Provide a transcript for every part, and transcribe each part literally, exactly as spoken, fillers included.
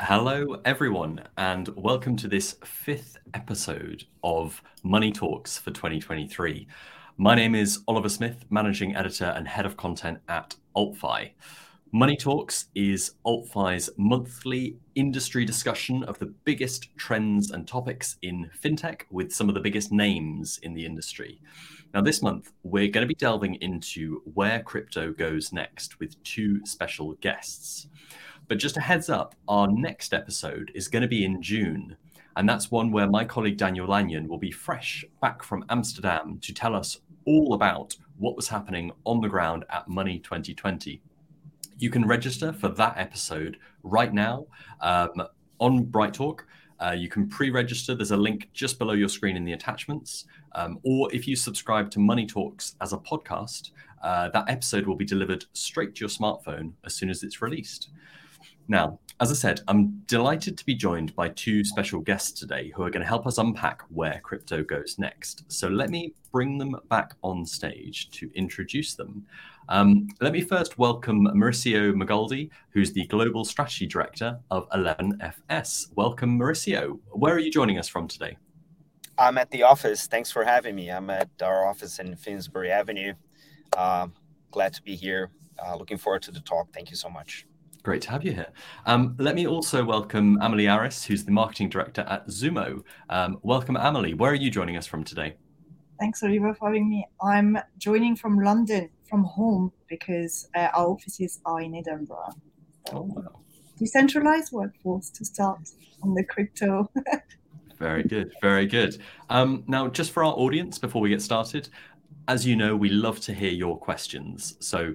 Hello, everyone, and welcome to this fifth episode of Money Talks for twenty twenty-three. My name is Oliver Smith, Managing Editor and Head of Content at AltFi. Money Talks is AltFi's monthly industry discussion of the biggest trends and topics in fintech with some of the biggest names in the industry. Now, this month, we're going to be delving into where crypto goes next with two special guests. But just a heads up, our next episode is going to be in June, and that's one where my colleague Daniel Lanyon will be fresh back from Amsterdam to tell us all about what was happening on the ground at Money twenty twenty. You can register for that episode right now um, on Bright Talk. Uh, you can pre-register. There's a link just below your screen in the attachments. Um, or if you subscribe to Money Talks as a podcast, uh, that episode will be delivered straight to your smartphone as soon as it's released. Now, as I said, I'm delighted to be joined by two special guests today who are going to help us unpack where crypto goes next. So let me bring them back on stage to introduce them. Um, let me first welcome Mauricio Magaldi, who's the Global Strategy Director of eleven F S. Welcome, Mauricio. Where are you joining us from today? I'm at the office. Thanks for having me. I'm at our office in Finsbury Avenue. Uh, glad to be here. Uh, looking forward to the talk. Thank you so much. Great to have you here. Um, let me also welcome Amelie Aris, who's the Marketing Director at Zumo. Um, welcome, Amelie. Where are you joining us from today? Thanks, Oliver, for having me. I'm joining from London, from home, because uh, our offices are in Edinburgh. So oh, wow. Decentralized workforce to start on the crypto. Very good, very good. Um, now, just for our audience, before we get started, as you know, we love to hear your questions. So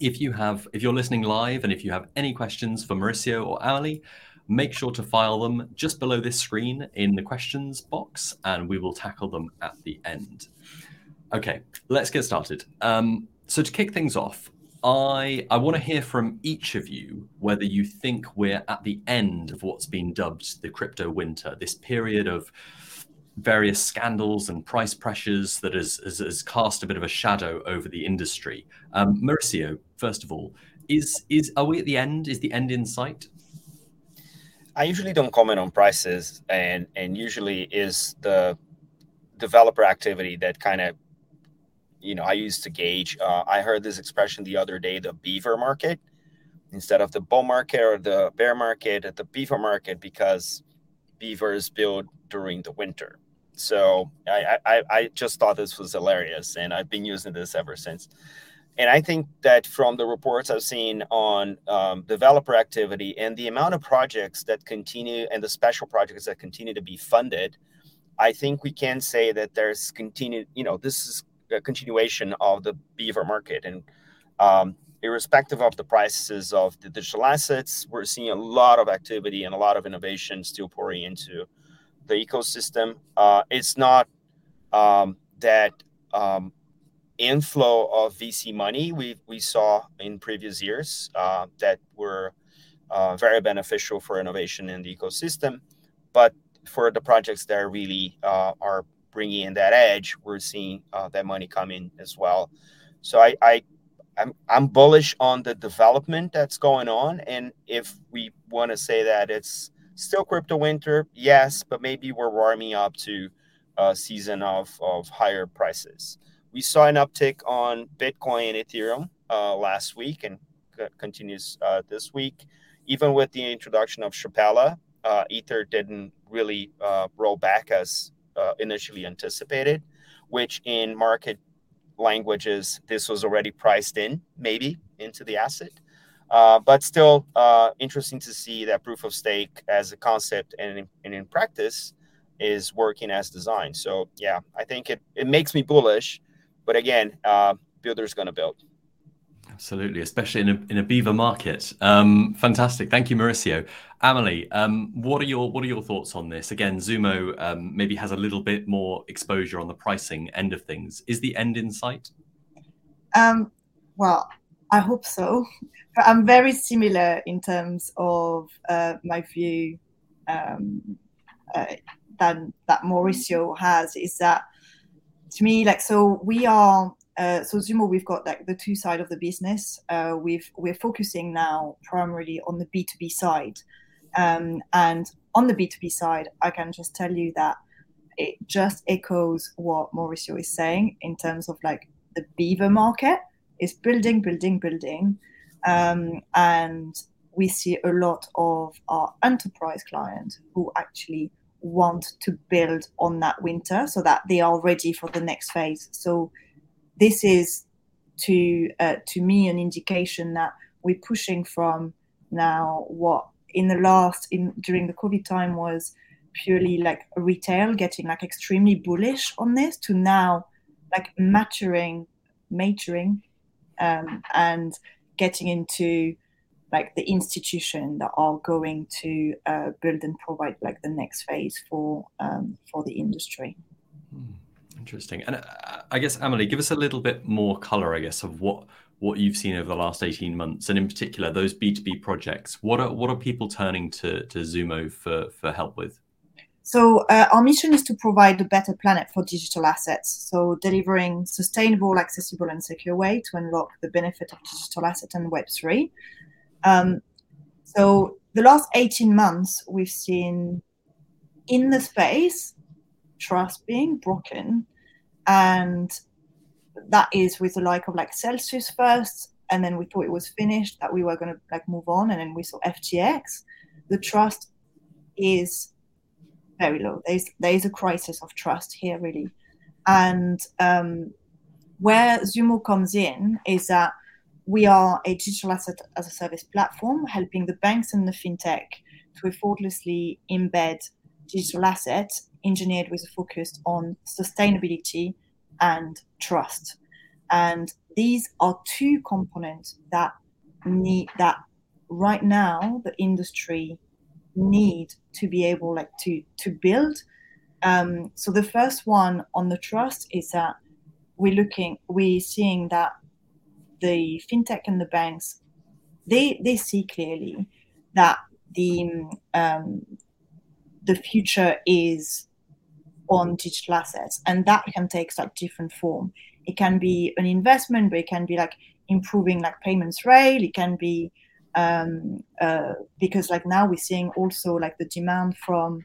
If you have, if you're listening live and if you have any questions for Mauricio or Amelie, make sure to file them just below this screen in the questions box and we will tackle them at the end. Okay, let's get started. Um, so to kick things off, I, I want to hear from each of you whether you think we're at the end of what's been dubbed the crypto winter, this period of various scandals and price pressures that has, has, has cast a bit of a shadow over the industry. Um, Mauricio, first of all, is is are we at the end? Is the end in sight? I usually don't comment on prices, and and usually is the developer activity that kind of, you know, I used to gauge. Uh, I heard this expression the other day: the beaver market, instead of the bull market or the bear market, at the beaver market, because beavers build during the winter. So I, I, I just thought this was hilarious, and I've been using this ever since. And I think that from the reports I've seen on um, developer activity and the amount of projects that continue and the special projects that continue to be funded, I think we can say that there's continued, you know, this is a continuation of the beaver market. And um, irrespective of the prices of the digital assets, we're seeing a lot of activity and a lot of innovation still pouring into the ecosystem. Uh, it's not um, that um, inflow of V C money we we saw in previous years uh, that were uh, very beneficial for innovation in the ecosystem, but for the projects that are really uh, are bringing in that edge, we're seeing uh, that money come in as well. So I, I I'm I'm bullish on the development that's going on, and if we want to say that it's still crypto winter, yes, but maybe we're warming up to a season of, of higher prices. We saw an uptick on Bitcoin and Ethereum uh, last week and c- continues uh, this week. Even with the introduction of Shapella, uh, Ether didn't really uh, roll back as uh, initially anticipated, which in market languages, this was already priced in, maybe, into the asset. Uh, but still uh, interesting to see that proof of stake as a concept and in, and in practice is working as designed. So, yeah, I think it, it makes me bullish. But again, uh, builders going to build. Absolutely, especially in a, in a beaver market. Um, fantastic. Thank you, Mauricio. Amelie, um, what are your what are your thoughts on this? Again, Zumo um, maybe has a little bit more exposure on the pricing end of things. Is the end in sight? Um, well, I hope so. I'm very similar in terms of uh, my view um, uh, than that Mauricio has. Is that to me, like, so we are uh, so Zumo, we've got like the two sides of the business. Uh, we've we're focusing now primarily on the B two B side, Um, and on the B two B side, I can just tell you that it just echoes what Mauricio is saying in terms of like the beaver market is building, building, building. Um, and we see a lot of our enterprise clients who actually want to build on that winter so that they are ready for the next phase. So this is, to uh, to me, an indication that we're pushing from now what in the last, in during the COVID time was purely like retail getting like extremely bullish on this to now like maturing, maturing um, and getting into like the institution that are going to uh, build and provide like the next phase for um, for the industry. Interesting. And I guess, Amelie, give us a little bit more color, I guess, of what, what you've seen over the last eighteen months, and in particular, those B two B projects. What are what are people turning to, to Zumo for, for help with? So uh, our mission is to provide a better planet for digital assets. So delivering sustainable, accessible and secure way to unlock the benefit of digital asset and Web three. Um, so the last eighteen months, we've seen in the space trust being broken, and that is with the like of like Celsius first, and then we thought it was finished, that we were going to like move on, and then we saw F T X. The trust is very low. There is there is a crisis of trust here, really, and um, where Zumo comes in is that we are a digital asset as a service platform, helping the banks and the fintech to effortlessly embed digital assets engineered with a focus on sustainability and trust. And these are two components that need, that right now the industry need to be able like to, to build. Um, so the first one on the trust is that we're looking, we're seeing that the fintech and the banks, they they see clearly that the um, the future is on digital assets, and that can take like different form. It can be an investment, but it can be like improving like payments rail. It can be um, uh, because like now we're seeing also like the demand from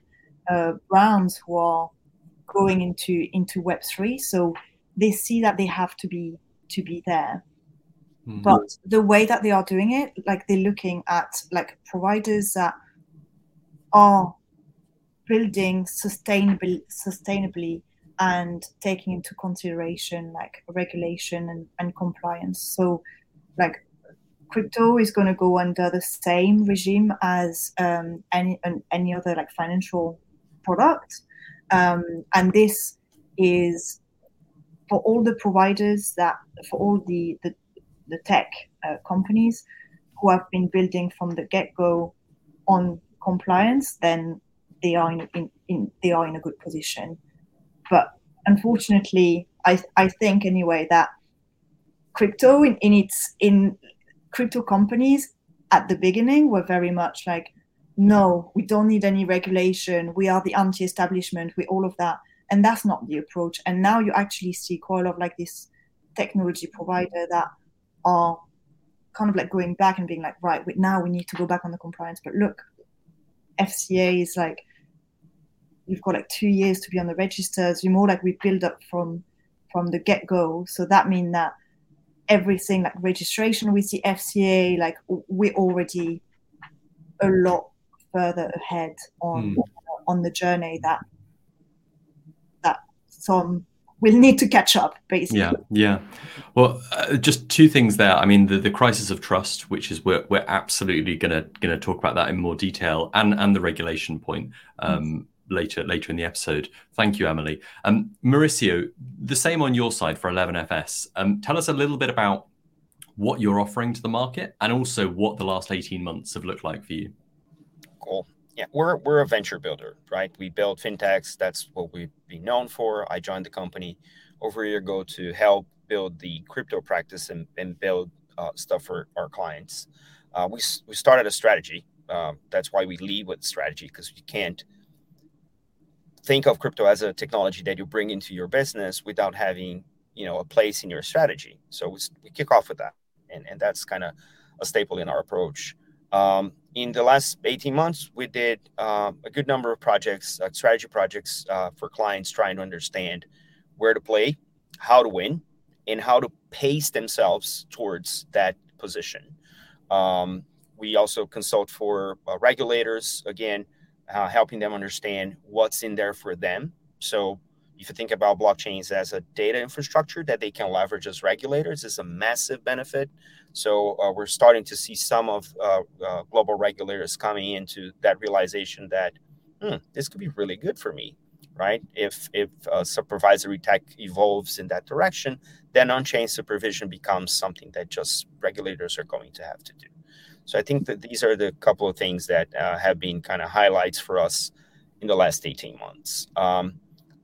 uh, brands who are going into into Web three. So they see that they have to be to be there. Mm-hmm. But the way that they are doing it, like they're looking at like providers that are building sustainably, sustainably and taking into consideration like regulation and, and compliance. So like crypto is going to go under the same regime as um, any any other like financial product. Um, and this is for all the providers that, for all the, the the tech uh, companies who have been building from the get-go on compliance, then they are in, in, in they are in a good position. But unfortunately, I I think anyway that crypto in, in its in crypto companies at the beginning were very much like, no, we don't need any regulation. We are the anti-establishment. We all of that, and that's not the approach. And now you actually see quite a lot of like this technology provider that are kind of like going back and being like, right, now we need to go back on the compliance. But look, F C A is like, you've got like two years to be on the registers. You're more like we build up from from the get-go. So that means that everything like registration with the F C A, like we're already a lot further ahead on mm. on the journey that that some we'll need to catch up, basically. Yeah, yeah. Well, uh, just two things there. I mean, the, the crisis of trust, which is we're we're absolutely gonna gonna talk about that in more detail, and and the regulation point um, yes. later later in the episode. Thank you, Amelie. Um, Mauricio, the same on your side for eleven F S. Um, tell us a little bit about what you're offering to the market, and also what the last eighteen months have looked like for you. Cool. Yeah, we're we're a venture builder, right? We build fintechs. That's what we've been known for. I joined the company over a year ago to help build the crypto practice and, and build uh, stuff for our clients. Uh, we we started a strategy. Uh, that's why we lead with strategy, because you can't think of crypto as a technology that you bring into your business without having, you know, a place in your strategy. So we, we kick off with that, and and that's kind of a staple in our approach. Um, in the last eighteen months, we did uh, a good number of projects, uh, strategy projects uh, for clients trying to understand where to play, how to win, and how to pace themselves towards that position. Um, we also consult for uh, regulators, again, uh, helping them understand what's in there for them. So if you think about blockchains as a data infrastructure that they can leverage as regulators, it's a massive benefit. So uh, we're starting to see some of uh, uh, global regulators coming into that realization that hmm, this could be really good for me, right? If if uh, supervisory tech evolves in that direction, then on-chain supervision becomes something that just regulators are going to have to do. So I think that these are the couple of things that uh, have been kind of highlights for us in the last eighteen months. Um,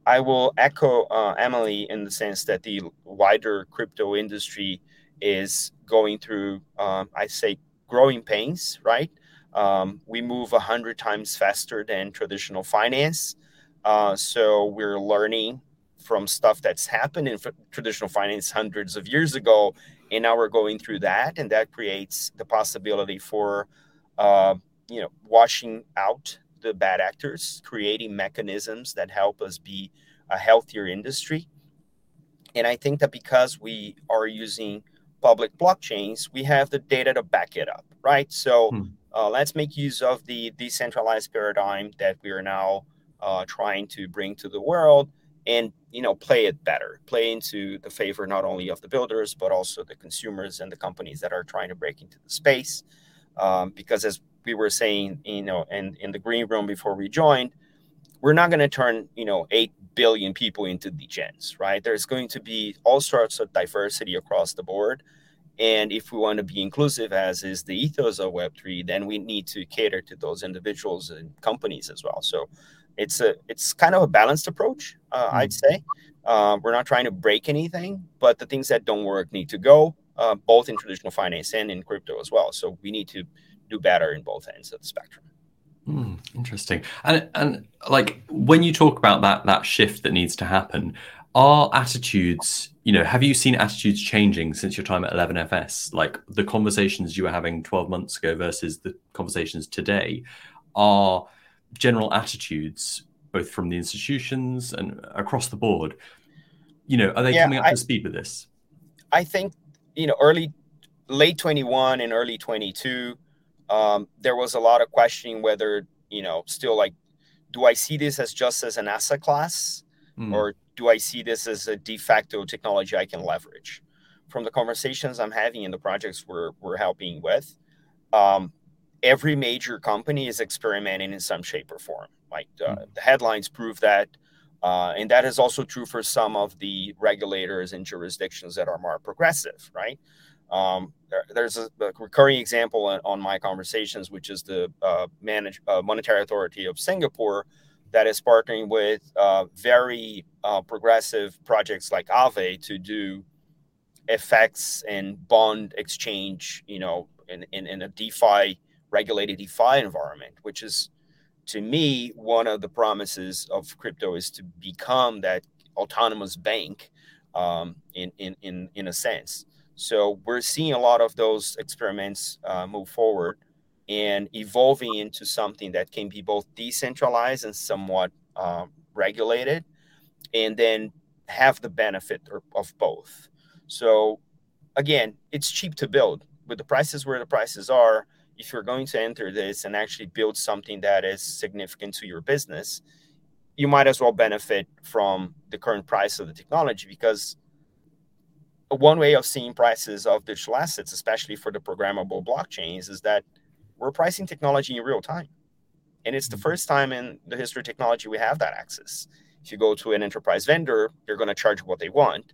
I will echo uh, Amelie in the sense that the wider crypto industry is going through, um, I say, growing pains, right? Um, we move one hundred times faster than traditional finance. Uh, so we're learning from stuff that's happened in f- traditional finance hundreds of years ago, and now we're going through that, and that creates the possibility for, uh, you know, washing out the bad actors, creating mechanisms that help us be a healthier industry. And I think that because we are using public blockchains, we have the data to back it up, right? So hmm. uh, let's make use of the decentralized paradigm that we are now uh, trying to bring to the world and, you know, play it better, play into the favor not only of the builders, but also the consumers and the companies that are trying to break into the space. Um, because as we were saying, you know, and in, in the green room before we joined, we're not going to turn, you know, eight billion people into degens, right? There's going to be all sorts of diversity across the board. And if we want to be inclusive, as is the ethos of Web three, then we need to cater to those individuals and companies as well. So it's a it's kind of a balanced approach, uh, mm-hmm. I'd say. Uh, we're not trying to break anything, but the things that don't work need to go, uh, both in traditional finance and in crypto as well. So we need to do better in both ends of the spectrum. Mm, interesting. And and like when you talk about that that shift that needs to happen, are attitudes, you know, have you seen attitudes changing since your time at eleven F S? Like the conversations you were having twelve months ago versus the conversations today, are general attitudes both from the institutions and across the board, you know, are they yeah, coming up I, to speed with this? I think, you know, early, late twenty-one and early twenty-two, Um, there was a lot of questioning whether, you know, still like, do I see this as just as an asset class mm. or do I see this as a de facto technology I can leverage? From the conversations I'm having and the projects we're, we're helping with, um, every major company is experimenting in some shape or form. Like uh, mm. the headlines prove that. Uh, and that is also true for some of the regulators and jurisdictions that are more progressive, right? Um, there, there's a, a recurring example on, on my conversations, which is the uh, manage, uh, Monetary Authority of Singapore that is partnering with uh, very uh, progressive projects like Aave to do F X and bond exchange, you know, in, in, in a DeFi, regulated DeFi environment, which is, to me, one of the promises of crypto is to become that autonomous bank um, in, in, in, in a sense. So we're seeing a lot of those experiments uh, move forward and evolving into something that can be both decentralized and somewhat uh, regulated, and then have the benefit of both. So again, it's cheap to build. With the prices where the prices are, if you're going to enter this and actually build something that is significant to your business, you might as well benefit from the current price of the technology, because one way of seeing prices of digital assets, especially for the programmable blockchains, is that we're pricing technology in real time. And it's the first time in the history of technology we have that access. If you go to an enterprise vendor, they're going to charge what they want.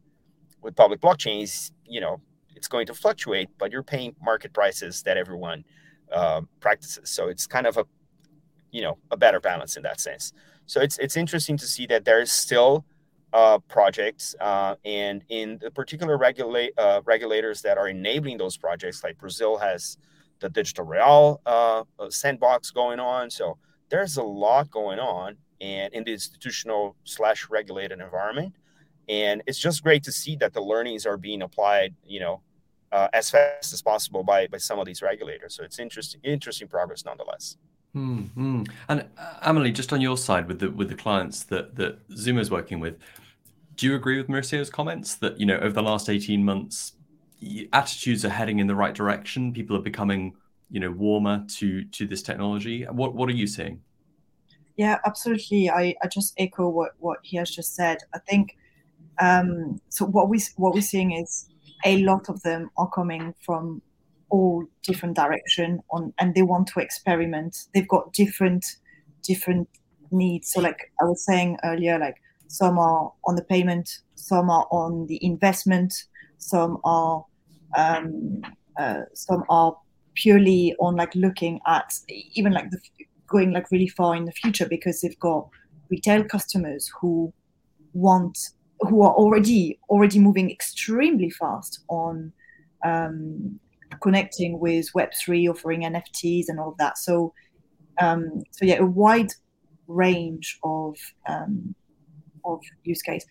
With public blockchains, you know, it's going to fluctuate, but you're paying market prices that everyone uh, practices. So it's kind of a, you know, a better balance in that sense. So it's it's interesting to see that there is still Uh, projects uh, and in the particular regulate uh, regulators that are enabling those projects, like Brazil has the Digital Real uh, sandbox going on. So there's a lot going on and in the institutional slash regulated environment. And it's just great to see that the learnings are being applied, you know, uh, as fast as possible by by some of these regulators. So it's interesting, interesting progress nonetheless. Mm-hmm. And uh, Amelie, just on your side with the with the clients that that Zumo is working with, do you agree with Mauricio's comments that, you know, over the last eighteen months, attitudes are heading in the right direction? People are becoming, you know, warmer to to this technology. What what are you seeing? Yeah, absolutely. I, I just echo what, what he has just said. I think um, so. What we what we're seeing is a lot of them are coming from all different direction on, and they want to experiment. They've got different different needs. So, like I was saying earlier, like some are on the payment, some are on the investment, some are um, uh, some are purely on like looking at even like the. going like really far in the future, because they've got retail customers who want, who are already already moving extremely fast on um, connecting with Web three, offering N F Ts and all of that. So, um, so yeah, a wide range of um, of use case.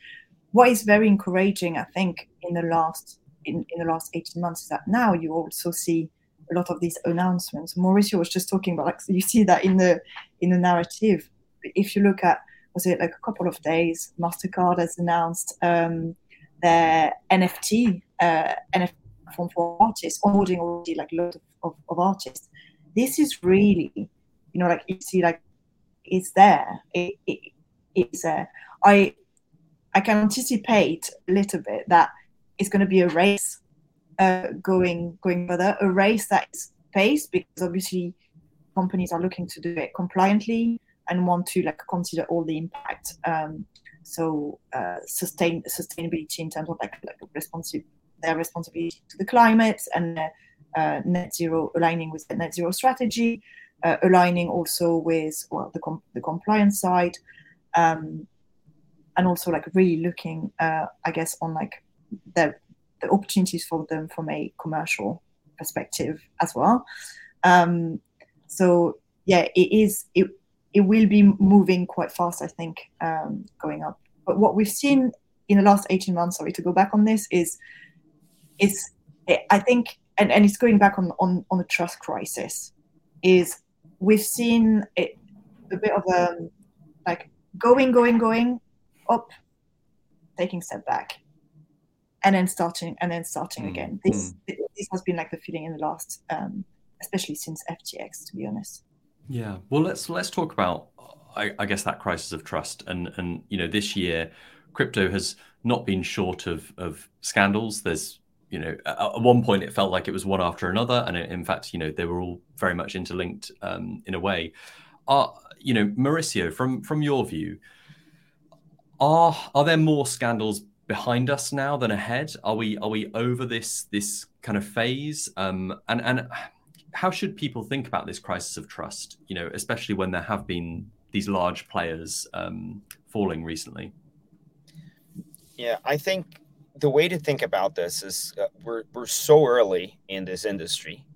What is very encouraging, I think, in the last in, in the last eighteen months is that now you also see a lot of these announcements. Mauricio was just talking about, like, you see that in the in the narrative. If you look at, was it like a couple of days, MasterCard has announced um, their N F T uh, N F T platform for artists, onboarding already like loads of, of, of artists. This is really, you know, like you see, like it's there. It, it, it's there. I I can anticipate a little bit that it's going to be a race. Uh, going going further, a race that is paced, because obviously companies are looking to do it compliantly and want to like consider all the impact. Um, so uh, sustain sustainability in terms of like, like responsive their responsibility to the climate and uh, net zero, aligning with the net zero strategy, uh, aligning also with well the com- the compliance side, um, and also like really looking, uh, I guess, on like their the opportunities for them from a commercial perspective as well. Um, so yeah, it is. It it will be moving quite fast, I think, um, going up. But what we've seen in the last eighteen months, sorry to go back on this, is is I think, and, and it's going back on, on on the trust crisis. Is we've seen it, a bit of a like going, going, going up, taking a step back. And then starting, and then starting mm. again. This mm. this has been like the feeling in the last, um, especially since F T X, to be honest. Yeah. Well, let's let's talk about, I, I guess, that crisis of trust. And and you know, this year, crypto has not been short of of scandals. There's you know, at, at one point it felt like it was one after another, and it, in fact, you know, they were all very much interlinked um, in a way. Are you know, Mauricio, from from your view, are are there more scandals behind us now than ahead? Are we are we over this this kind of phase? Um, and and how should people think about this crisis of trust? You know, especially when there have been these large players um, falling recently. Yeah, I think the way to think about this is uh, we're we're so early in this industry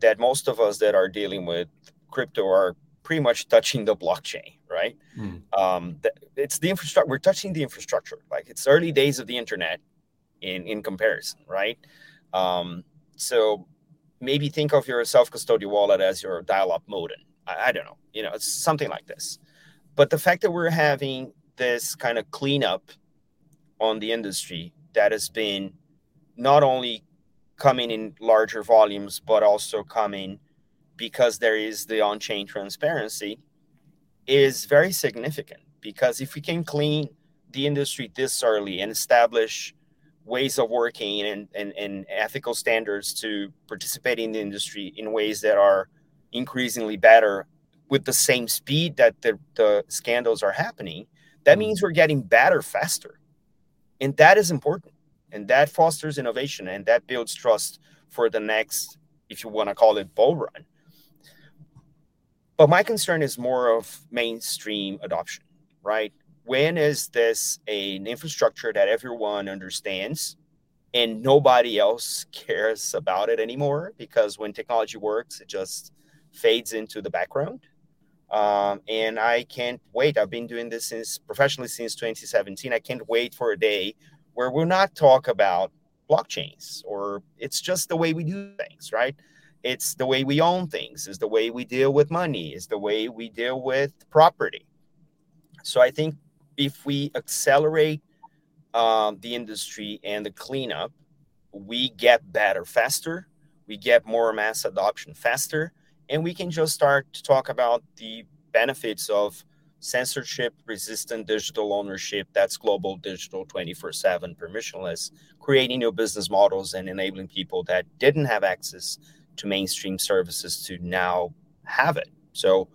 that most of us that are dealing with crypto are pretty much touching the blockchain, right? Mm. Um, it's the infrastructure. We're touching the infrastructure. Like, it's early days of the internet in, in comparison, right? Um, so maybe think of your self-custodial wallet as your dial-up modem. I, I don't know, you know, it's something like this. But the fact that we're having this kind of cleanup on the industry that has been not only coming in larger volumes, but also coming because there is the on-chain transparency, is very significant. Because if we can clean the industry this early and establish ways of working and, and, and ethical standards to participate in the industry in ways that are increasingly better with the same speed that the, the scandals are happening, that means we're getting better faster. And that is important. And that fosters innovation, and that builds trust for the next, if you want to call it, bull run. But my concern is more of mainstream adoption, right? When is this an infrastructure that everyone understands and nobody else cares about it anymore? Because when technology works, it just fades into the background. Um, and I can't wait. I've been doing this since professionally since twenty seventeen. I can't wait for a day where we'll not talk about blockchains, or it's just the way we do things, right? It's the way we own things, it's the way we deal with money, it's the way we deal with property. So I think if we accelerate um, the industry and the cleanup, we get better faster, we get more mass adoption faster, and we can just start to talk about the benefits of censorship-resistant digital ownership that's global, digital, twenty-four seven, permissionless, creating new business models and enabling people that didn't have access to mainstream services to now have it. So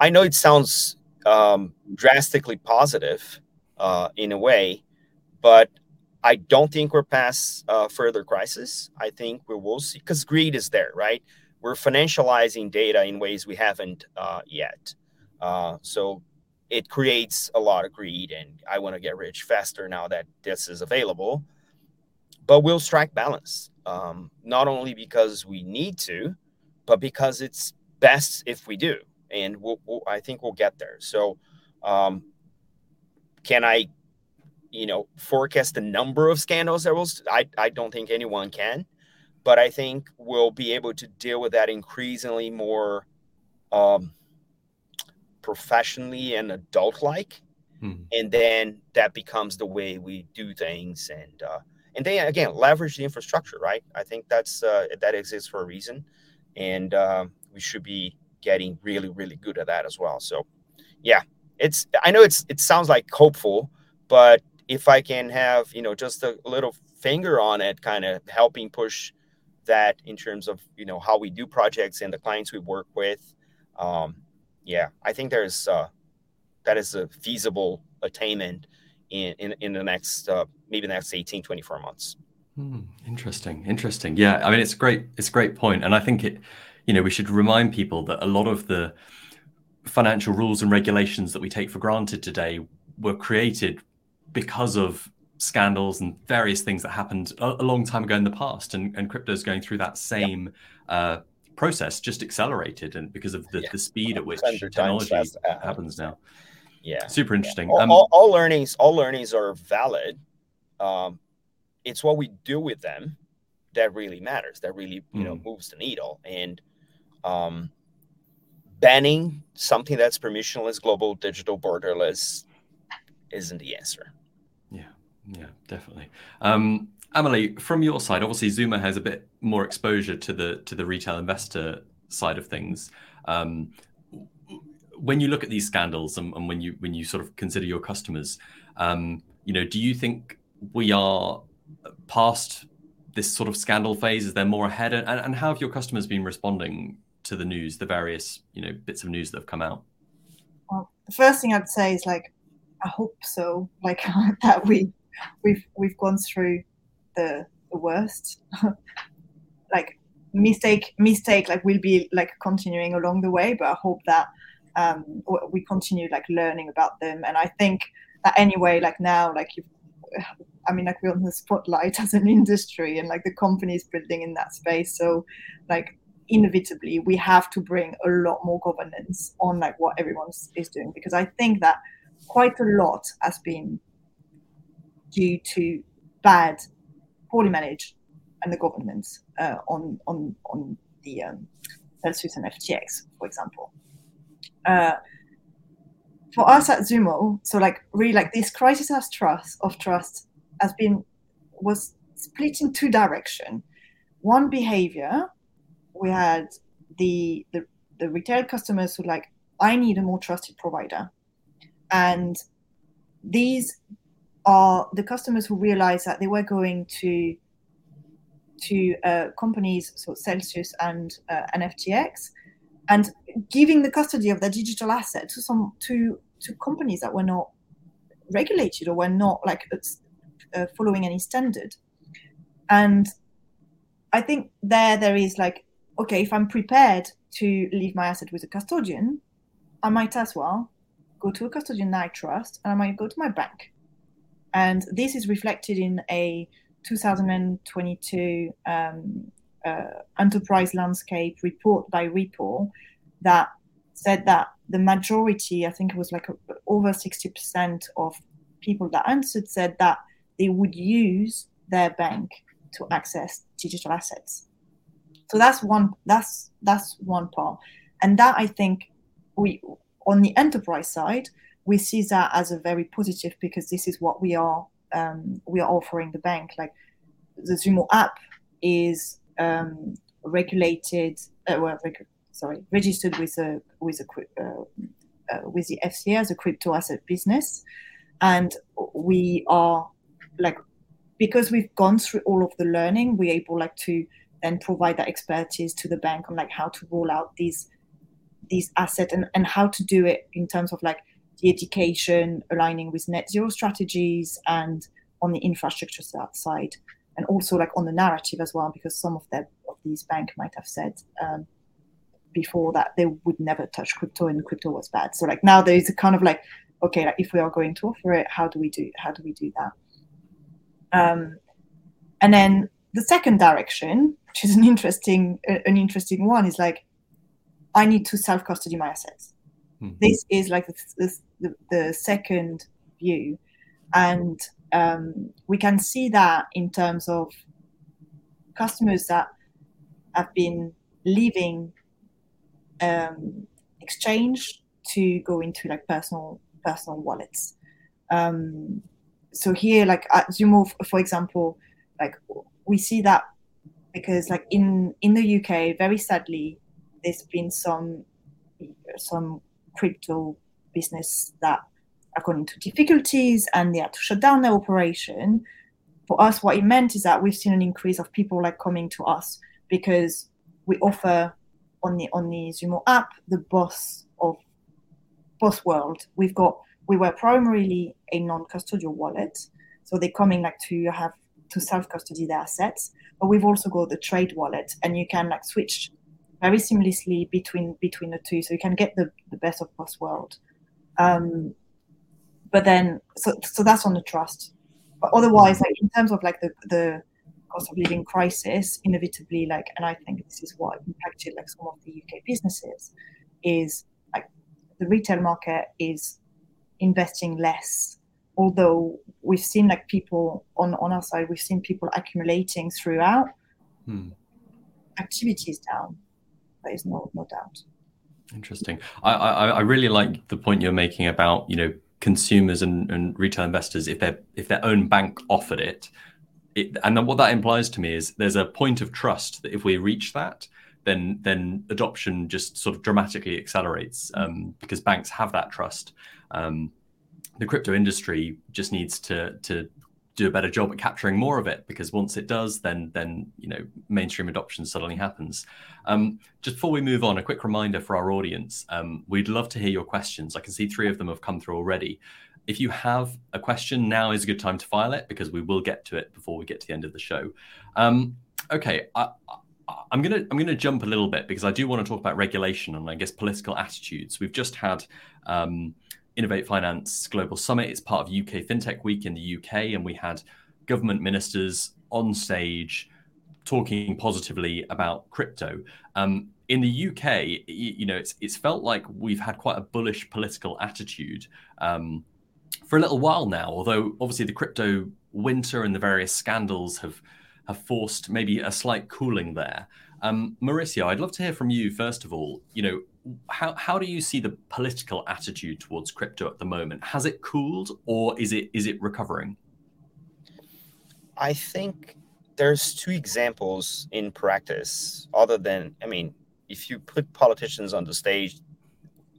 I know it sounds um, drastically positive uh, in a way, but I don't think we're past uh, further crisis. I think we will see, because greed is there, right? We're financializing data in ways we haven't uh, yet. Uh, so it creates a lot of greed, and I want to get rich faster now that this is available. But we'll strike balance, um, not only because we need to, but because it's best if we do. And we'll, we'll, I think we'll get there. So um, can I, you know, forecast the number of scandals that will st- I, I don't think anyone can. But I think we'll be able to deal with that increasingly more um, professionally and adult-like. Hmm. And then that becomes the way we do things. And uh, and then, again, leverage the infrastructure, right? I think that's uh, that exists for a reason. And uh, we should be getting really, really good at that as well. So, yeah, it's I know it's it sounds like hopeful, but if I can have, you know, just a little finger on it, kind of helping push that in terms of, you know, how we do projects and the clients we work with. Um, yeah, I think there's uh, that is a feasible attainment in, in, in the next, uh, maybe the next eighteen, twenty-four months. Hmm, interesting. Interesting. Yeah. I mean, it's great. It's a great point. And I think it, you know, we should remind people that a lot of the financial rules and regulations that we take for granted today were created because of scandals and various things that happened a long time ago in the past, and, and crypto is going through that same yep. uh, process, just accelerated, and because of the, yeah. the speed at which technology times, uh, happens now. Yeah, super interesting. Yeah. All, um, all, all learnings, all learnings are valid. Um, it's what we do with them that really matters. That really, you mm. know, moves the needle. And um, banning something that's permissionless, global, digital, borderless isn't the answer. Yeah, definitely. Um, Amelie, from your side, obviously Zumo has a bit more exposure to the to the retail investor side of things. Um, when you look at these scandals and, and when you when you sort of consider your customers, um, you know, do you think we are past this sort of scandal phase? Is there more ahead? And, and how have your customers been responding to the news, the various, you know, bits of news that have come out? Well, the first thing I'd say is like, I hope so. Like that we. We've we've gone through the, the worst, like mistake mistake. Like we'll be like continuing along the way, but I hope that um, we continue like learning about them. And I think that anyway, like now, like you, I mean, like we're on the spotlight as an industry, and like the company is building in that space. So, like inevitably, we have to bring a lot more governance on like what everyone is doing, because I think that quite a lot has been due to bad, poorly managed, and the governance uh, on on on the um, Celsius and F T X, for example. Uh, for us at Zumo, so like really like this crisis of trust of trust has been was split in two directions. One behavior, we had the the the retail customers who like, I need a more trusted provider, and these are the customers who realized that they were going to to uh, companies, so Celsius and uh, and F T X, and giving the custody of their digital asset to some to to companies that were not regulated or were not like uh, following any standard. And I think there there is like, okay, if I'm prepared to leave my asset with a custodian, I might as well go to a custodian that I trust, and I might go to my bank. And this is reflected in a two thousand twenty-two um, uh, enterprise landscape report by Ripple that said that the majority, I think it was like a, over sixty percent of people that answered said that they would use their bank to access digital assets. So that's one that's that's one part. And that, I think, we on the enterprise side, we see that as a very positive, because this is what we are um, we are offering the bank. Like the Zumo app is um, regulated, uh, well, reg- sorry, registered with a with a uh, uh, with the F C A as a crypto asset business, and we are like because we've gone through all of the learning, we're able like to then provide that expertise to the bank on like how to roll out these these assets and, and how to do it in terms of like the education, aligning with net zero strategies, and on the infrastructure side, and also like on the narrative as well, because some of their of these banks might have said um, before that they would never touch crypto and crypto was bad. So like now there is a kind of like, okay, like if we are going to offer it, how do we do how do we do that? Um, and then the second direction, which is an interesting uh, an interesting one, is like I need to self custody my assets. Mm-hmm. This is like the, the, the second view, and um, we can see that in terms of customers that have been leaving um, exchange to go into like personal personal wallets. Um, so here, like at Zumo, for example, like we see that because like in in the U K, very sadly, there's been some some crypto business that are going into difficulties and they had to shut down their operation. For us, what it meant is that we've seen an increase of people like coming to us because we offer on the on the Zumo app the boss of boss world. We've got we were primarily a non-custodial wallet, so they're coming like to have to self-custody their assets. But we've also got the trade wallet, and you can like switch very seamlessly between between the two, so you can get the, the best of both worlds. Um, but then, so so that's on the trust. But otherwise, like in terms of like the, the cost of living crisis, inevitably, like, and I think this is what impacted like some of the U K businesses, is like the retail market is investing less. Although we've seen like people on, on our side, we've seen people accumulating throughout. Hmm. Activities down. There is no, no doubt. Interesting. I, I, I really like the point you're making about, you know, consumers and, and retail investors, if their if their own bank offered it, it, and then what that implies to me is there's a point of trust that if we reach that, then then adoption just sort of dramatically accelerates um, because banks have that trust. Um, the crypto industry just needs to to. do a better job at capturing more of it, because once it does, then then you know mainstream adoption suddenly happens. Um, just before we move on, a quick reminder for our audience: um, we'd love to hear your questions. I can see three of them have come through already. If you have a question, now is a good time to file it, because we will get to it before we get to the end of the show. Um, okay, I, I, I'm gonna I'm gonna jump a little bit, because I do want to talk about regulation and I guess political attitudes. We've just had. Um, Innovate Finance Global Summit. It's part of U K FinTech Week in the U K, and we had government ministers on stage talking positively about crypto. Um, in the U K, you know, it's it's felt like we've had quite a bullish political attitude um, for a little while now. Although obviously the crypto winter and the various scandals have have forced maybe a slight cooling there. Um, Mauricio, I'd love to hear from you first of all. You know. How how do you see the political attitude towards crypto at the moment? Has it cooled, or is it is it recovering? I think there's two examples in practice. Other than, I mean, if you put politicians on the stage,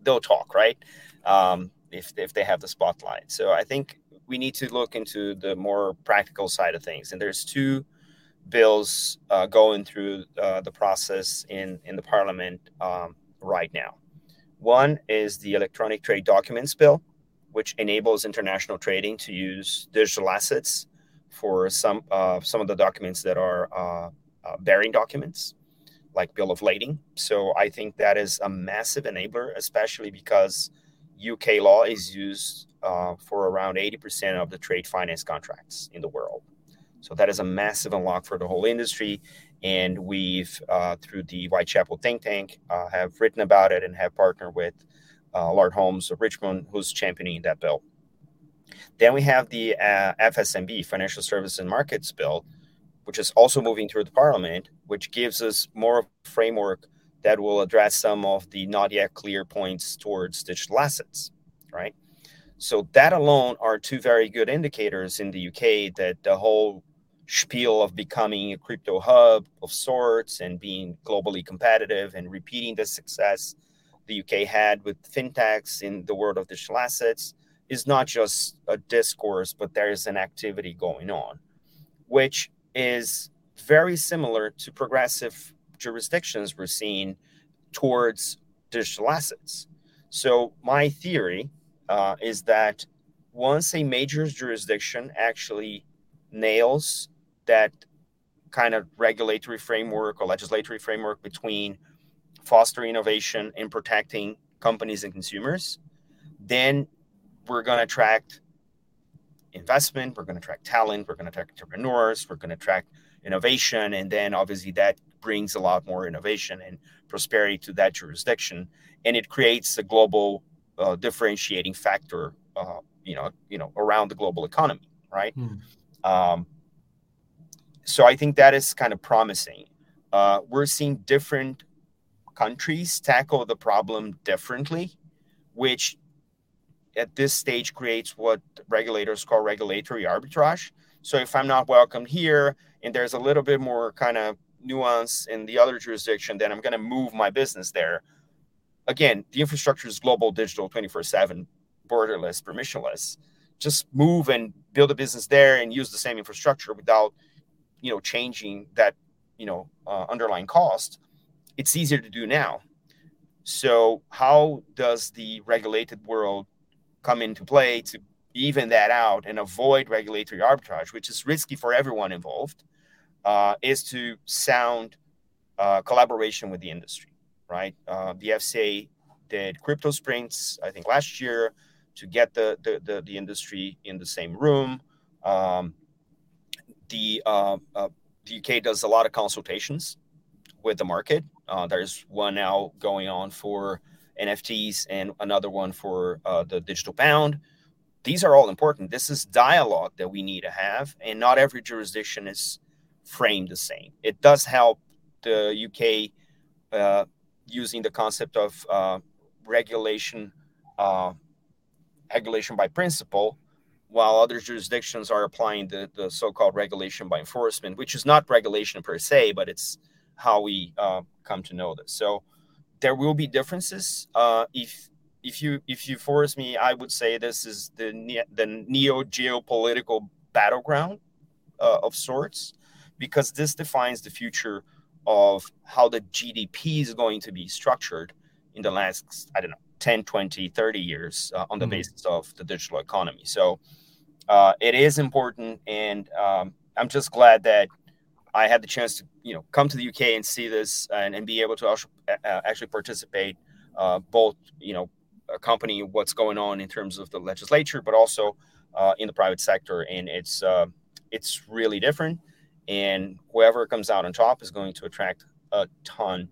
they'll talk, right? Um, if if they have the spotlight. So I think we need to look into the more practical side of things. And there's two bills uh, going through uh, the process in in the parliament. Um, right now. One is the Electronic Trade Documents Bill, which enables international trading to use digital assets for some uh, some of the documents that are uh, uh, bearing documents, like Bill of Lading. So I think that is a massive enabler, especially because U K law is used uh, for around eighty percent of the trade finance contracts in the world. So that is a massive unlock for the whole industry. And we've, uh, through the Whitechapel think tank, uh, have written about it and have partnered with uh, Lord Holmes of Richmond, who's championing that bill. Then we have the uh, F S M B, Financial Services and Markets Bill, which is also moving through the parliament, which gives us more of a framework that will address some of the not yet clear points towards digital assets, right? So that alone are two very good indicators in the U K that the whole spiel of becoming a crypto hub of sorts and being globally competitive and repeating the success the U K had with fintechs in the world of digital assets is not just a discourse, but there is an activity going on, which is very similar to progressive jurisdictions we're seeing towards digital assets. So my theory uh, is that once a major jurisdiction actually nails that kind of regulatory framework or legislatory framework between fostering innovation and protecting companies and consumers, then we're going to attract investment, we're going to attract talent, we're going to attract entrepreneurs, we're going to attract innovation, and then obviously that brings a lot more innovation and prosperity to that jurisdiction, and it creates a global uh, differentiating factor, uh, you know, you know, around the global economy, right? Mm. Um, so I think that is kind of promising. Uh, we're seeing different countries tackle the problem differently, which at this stage creates what regulators call regulatory arbitrage. So if I'm not welcome here, and there's a little bit more kind of nuance in the other jurisdiction, then I'm going to move my business there. Again, the infrastructure is global, digital, twenty-four seven, borderless, permissionless. Just move and build a business there and use the same infrastructure without, you know, changing that, you know, uh, underlying cost. It's easier to do now. So how does the regulated world come into play to even that out and avoid regulatory arbitrage, which is risky for everyone involved? Uh, is to sound uh, collaboration with the industry, right? Uh, the F C A did crypto sprints, I think, last year to get the the, the, the industry in the same room. Um, the, uh, uh, the U K does a lot of consultations with the market. Uh, there's one now going on for N F Ts and another one for uh, the digital pound. These are all important. This is dialogue that we need to have, and not every jurisdiction is framed the same. It does help the U K uh, using the concept of uh, regulation, uh, regulation by principle, while other jurisdictions are applying the, the so-called regulation by enforcement, which is not regulation per se, but it's how we uh, come to know this. So there will be differences. Uh, if if you if you force me, I would say this is the ne- the neo-geopolitical battleground uh, of sorts, because this defines the future of how the G D P is going to be structured in the last, I don't know, ten, twenty, thirty years uh, on the mm-hmm. basis of the digital economy. So uh, it is important. And um, I'm just glad that I had the chance to, you know, come to the U K and see this and, and be able to also, uh, actually participate, uh, both, you know, accompany what's going on in terms of the legislature, but also uh, in the private sector. And it's uh, it's really different. And whoever comes out on top is going to attract a ton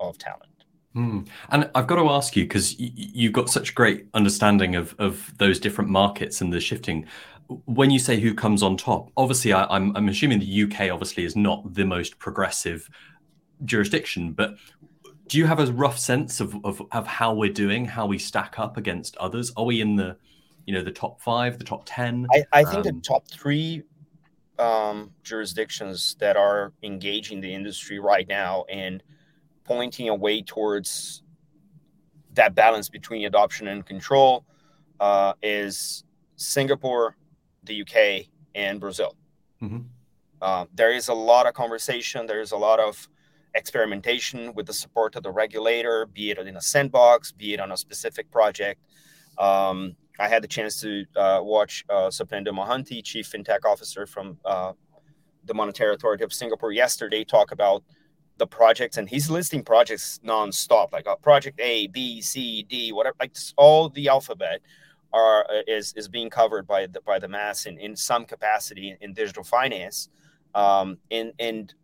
of talent. Mm. And I've got to ask you, because y- you've got such great understanding of, of those different markets and the shifting. When you say who comes on top, obviously, I, I'm, I'm assuming the U K obviously is not the most progressive jurisdiction, but do you have a rough sense of, of, of how we're doing, how we stack up against others? Are we in the, you know, the top five, the top ten? I, I think um, the top three um jurisdictions that are engaging the industry right now and pointing a way towards that balance between adoption and control uh is Singapore, the U K, and Brazil. Mm-hmm. Uh, there is a lot of conversation, there is a lot of experimentation with the support of the regulator, be it in a sandbox, be it on a specific project. Um, I had the chance to uh, watch uh, Sapnendo Mohanty, Chief FinTech Officer from uh, the Monetary Authority of Singapore, yesterday talk about the projects, and he's listing projects nonstop, like uh, project A, B, C, D, whatever. Like all the alphabet are is is being covered by the by the mass in, in some capacity in, in digital finance. Um, and and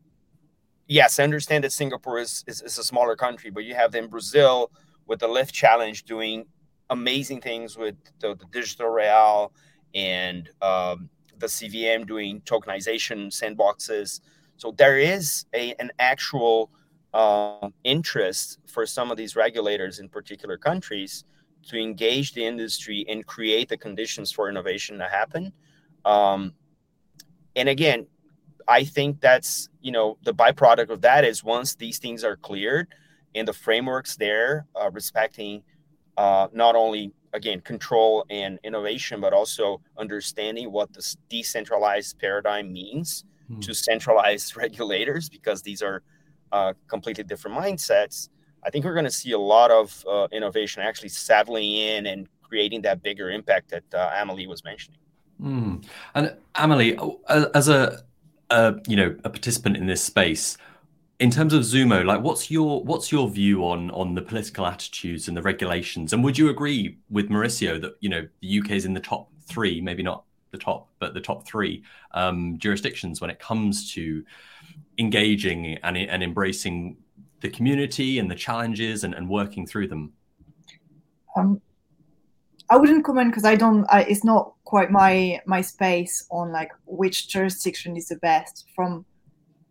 yes, I understand that Singapore is, is is a smaller country, but you have then Brazil with the Lyft Challenge doing amazing things with the, the Digital Real and um, the C V M doing tokenization sandboxes. So there is a, an actual uh, interest for some of these regulators in particular countries to engage the industry and create the conditions for innovation to happen. Um, and again, I think that's, you know, the byproduct of that is once these things are cleared and the frameworks there, uh, respecting uh, not only, again, control and innovation, but also understanding what this decentralized paradigm means hmm. to centralized regulators, because these are uh, completely different mindsets. I think we're going to see a lot of uh, innovation actually settling in and creating that bigger impact that uh, Amelie was mentioning. Mm. And Amelie, as a, a you know a participant in this space, in terms of Zumo, like what's your what's your view on on the political attitudes and the regulations? And would you agree with Mauricio that you know the U K is in the top three, maybe not the top, but the top three um, jurisdictions when it comes to engaging and and embracing the community and the challenges and, and working through them? Um, I wouldn't comment because I don't, I, it's not quite my my space on like which jurisdiction is the best from,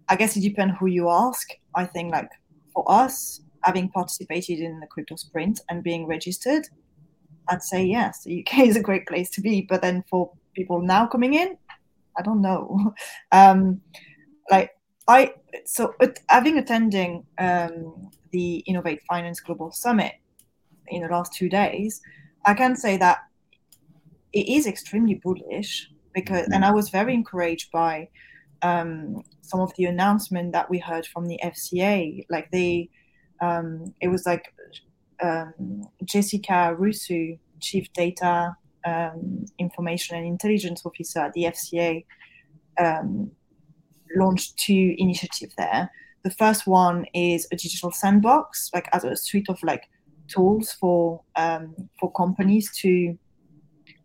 I guess it depends who you ask. I think like for us, having participated in the crypto sprint and being registered, I'd say yes, the U K is a great place to be. But then for people now coming in, I don't know. um, like, I, so at, having attending um, the Innovate Finance Global Summit in the last two days, I can say that it is extremely bullish because, and I was very encouraged by um, some of the announcement that we heard from the F C A. Like they, um, it was like um, Jessica Rusu, Chief Data um, Information and Intelligence Officer at the F C A, um, launched two initiatives there. The first one is a digital sandbox, like as a suite of like tools for um, for companies to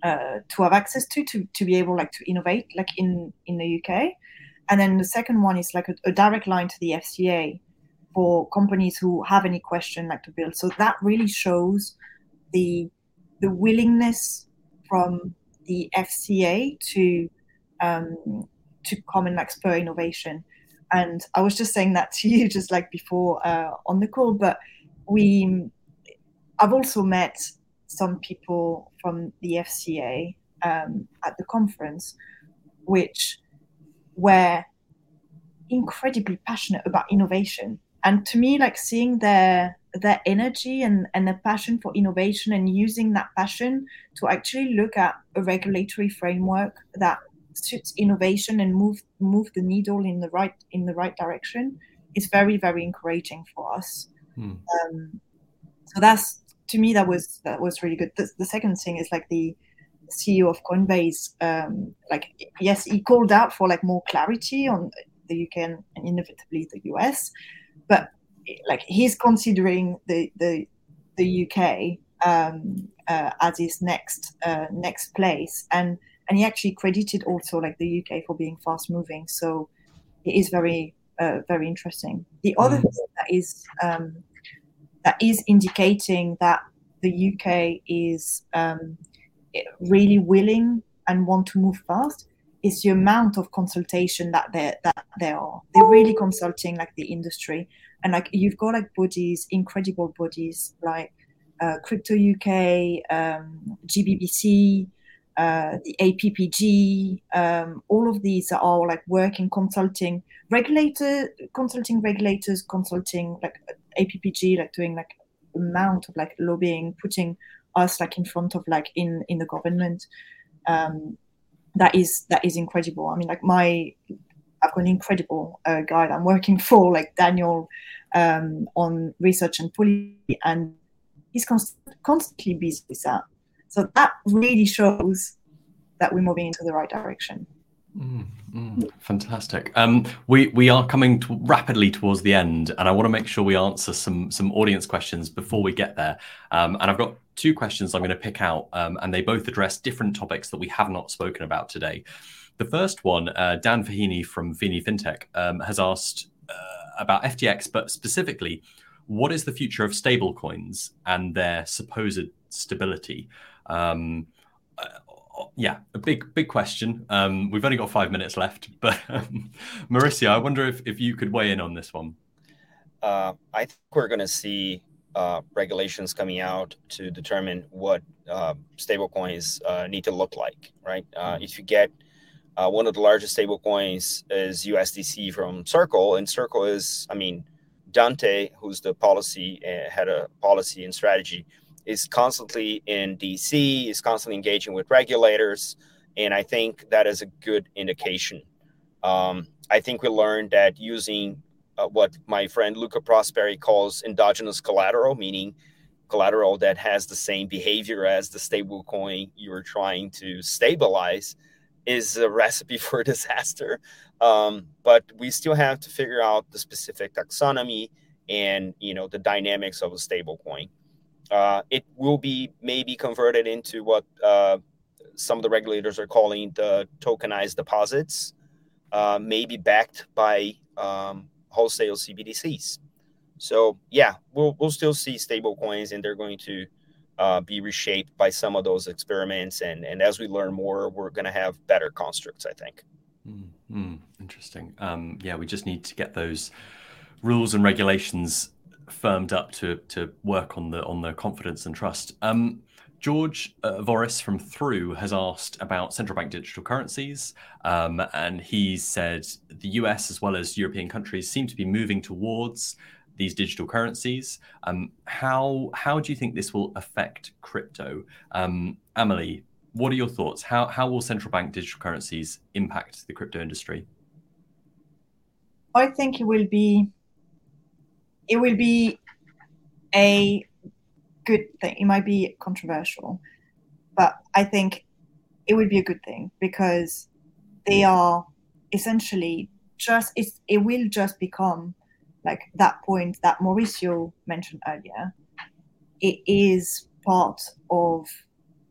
uh, to have access to, to to be able like to innovate like in, in the U K. And then the second one is like a, a direct line to the F C A for companies who have any question like to build. So that really shows the the willingness from the F C A to um, to come and like spur innovation. And I was just saying that to you just like before uh, on the call, but we, I've also met some people from the F C A um, at the conference, which were incredibly passionate about innovation. And to me, like seeing their their energy and, and their passion for innovation and using that passion to actually look at a regulatory framework that suits innovation and move move the needle in the right in the right direction is very, very encouraging for us. Mm. Um, so that's to me that was that was really good. The, the second thing is like the C E O of Coinbase, um, like yes, he called out for like more clarity on the U K and, and inevitably the U S, but like he's considering the the the U K um, uh, as his next uh, next place. And. And he actually credited also like the U K for being fast moving. So it is very, uh, very interesting. The other thing that is um, that is indicating that the U K is um, really willing and want to move fast is the amount of consultation that there that there are. They're really consulting like the industry, and like you've got like bodies, incredible bodies like uh, Crypto U K, um, G B B C. Uh, the A P P G, um, all of these are all like working, consulting, regulator, consulting regulators, consulting like A P P G, like doing like amount of like lobbying, putting us like in front of like in, in the government. Um, that is that is incredible. I mean, like my, I've got an incredible uh, guide I'm working for, like Daniel, um, on research and policy, and he's const- constantly busy with that. So that really shows that we're moving into the right direction. Mm, mm, fantastic. Um, we we are coming to rapidly towards the end, and I want to make sure we answer some some audience questions before we get there. Um, and I've got two questions I'm going to pick out, um, and they both address different topics that we have not spoken about today. The first one, uh, Dan Fahini from Fini FinTech um, has asked uh, about F T X, but specifically, what is the future of stablecoins and their supposed stability? Um, yeah, a big, big question. Um, we've only got five minutes left, but um, Mauricio, I wonder if, if you could weigh in on this one. Uh, I think we're going to see uh, regulations coming out to determine what uh, stablecoins uh, need to look like, right? Uh, if you get uh, one of the largest stablecoins is U S D C from Circle, and Circle is, I mean, Dante, who's the policy, uh, head of policy and strategy, is constantly in D C, is constantly engaging with regulators. And I think that is a good indication. Um, I think we learned that using uh, what my friend Luca Prosperi calls endogenous collateral, meaning collateral that has the same behavior as the stable coin you're trying to stabilize, is a recipe for disaster. Um, but we still have to figure out the specific taxonomy and, you know, the dynamics of a stable coin. Uh, it will be maybe converted into what uh, some of the regulators are calling the tokenized deposits, uh, maybe backed by um, wholesale C B D Cs. So, yeah, we'll we'll still see stable coins, and they're going to uh, be reshaped by some of those experiments. And, and as we learn more, we're going to have better constructs, I think. Mm-hmm. Interesting. Um, yeah, we just need to get those rules and regulations firmed up to to work on the on the confidence and trust. Um, George uh, Voris from Through has asked about central bank digital currencies, um, and he said the U S as well as European countries seem to be moving towards these digital currencies. Um, how how do you think this will affect crypto? Um, Amelie, what are your thoughts? How how will central bank digital currencies impact the crypto industry? I think it will be. It will be a good thing. It might be controversial, but I think it would be a good thing because they are essentially just, it's, it will just become like that point that Mauricio mentioned earlier. It is part of,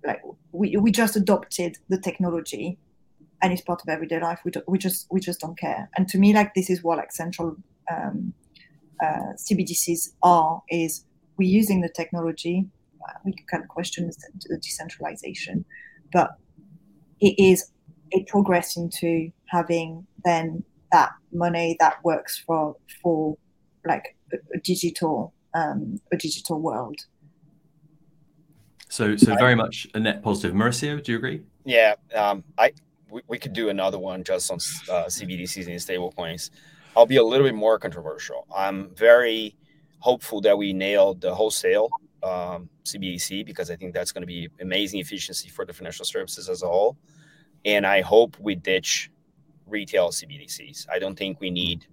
like, we we just adopted the technology and it's part of everyday life. We, do, we just we just don't care. And to me, like, this is what, like, central... Um, Uh, C B D Cs are, is we're using the technology. Uh, we can question the decentralization, but it is a progress into having then that money that works for for like a, a digital um, a digital world. So, so very much a net positive. Mauricio, do you agree? Yeah, um, I we, we could do another one just on uh, C B D Cs and stablecoins. I'll be a little bit more controversial. I'm very hopeful that we nailed the wholesale um, C B D C because I think that's going to be amazing efficiency for the financial services as a whole. And I hope we ditch retail C B D Cs. I don't think we need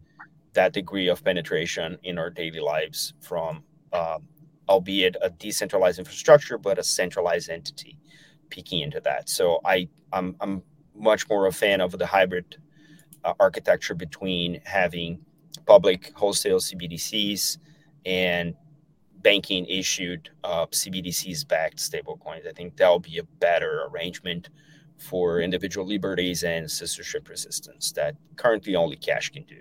that degree of penetration in our daily lives from, um, albeit a decentralized infrastructure, but a centralized entity peeking into that. So I, I'm, I'm much more a fan of the hybrid Uh, architecture between having public wholesale C B D Cs and banking issued uh, C B D Cs backed stablecoins. I think that'll be a better arrangement for individual liberties and censorship resistance that currently only cash can do.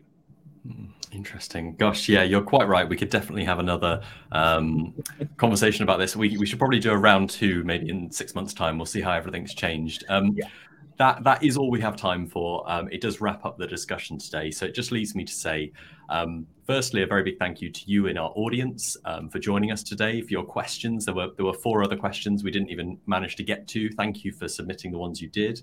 Interesting. Gosh, yeah, you're quite right. We could definitely have another um, conversation about this. We we should probably do a round two, maybe in six months' time. We'll see how everything's changed. Um, yeah. That that is all we have time for. Um, it does wrap up the discussion today. So it just leaves me to say, um, firstly, a very big thank you to you in our audience um, for joining us today, for your questions. There were there were four other questions we didn't even manage to get to. Thank you for submitting the ones you did.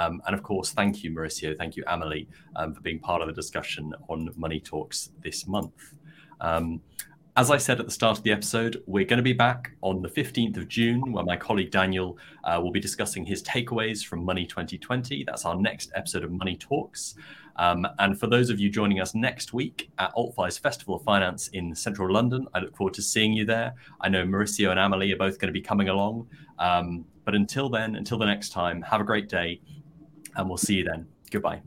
Um, and of course, thank you, Mauricio. Thank you, Amelie, um, for being part of the discussion on Money Talks this month. Um, As I said at the start of the episode, we're going to be back on the fifteenth of June, where my colleague Daniel uh, will be discussing his takeaways from Money twenty twenty. That's our next episode of Money Talks. Um, and for those of you joining us next week at AltFi's Festival of Finance in central London, I look forward to seeing you there. I know Mauricio and Amelie are both going to be coming along. Um, but until then, until the next time, have a great day and we'll see you then. Goodbye.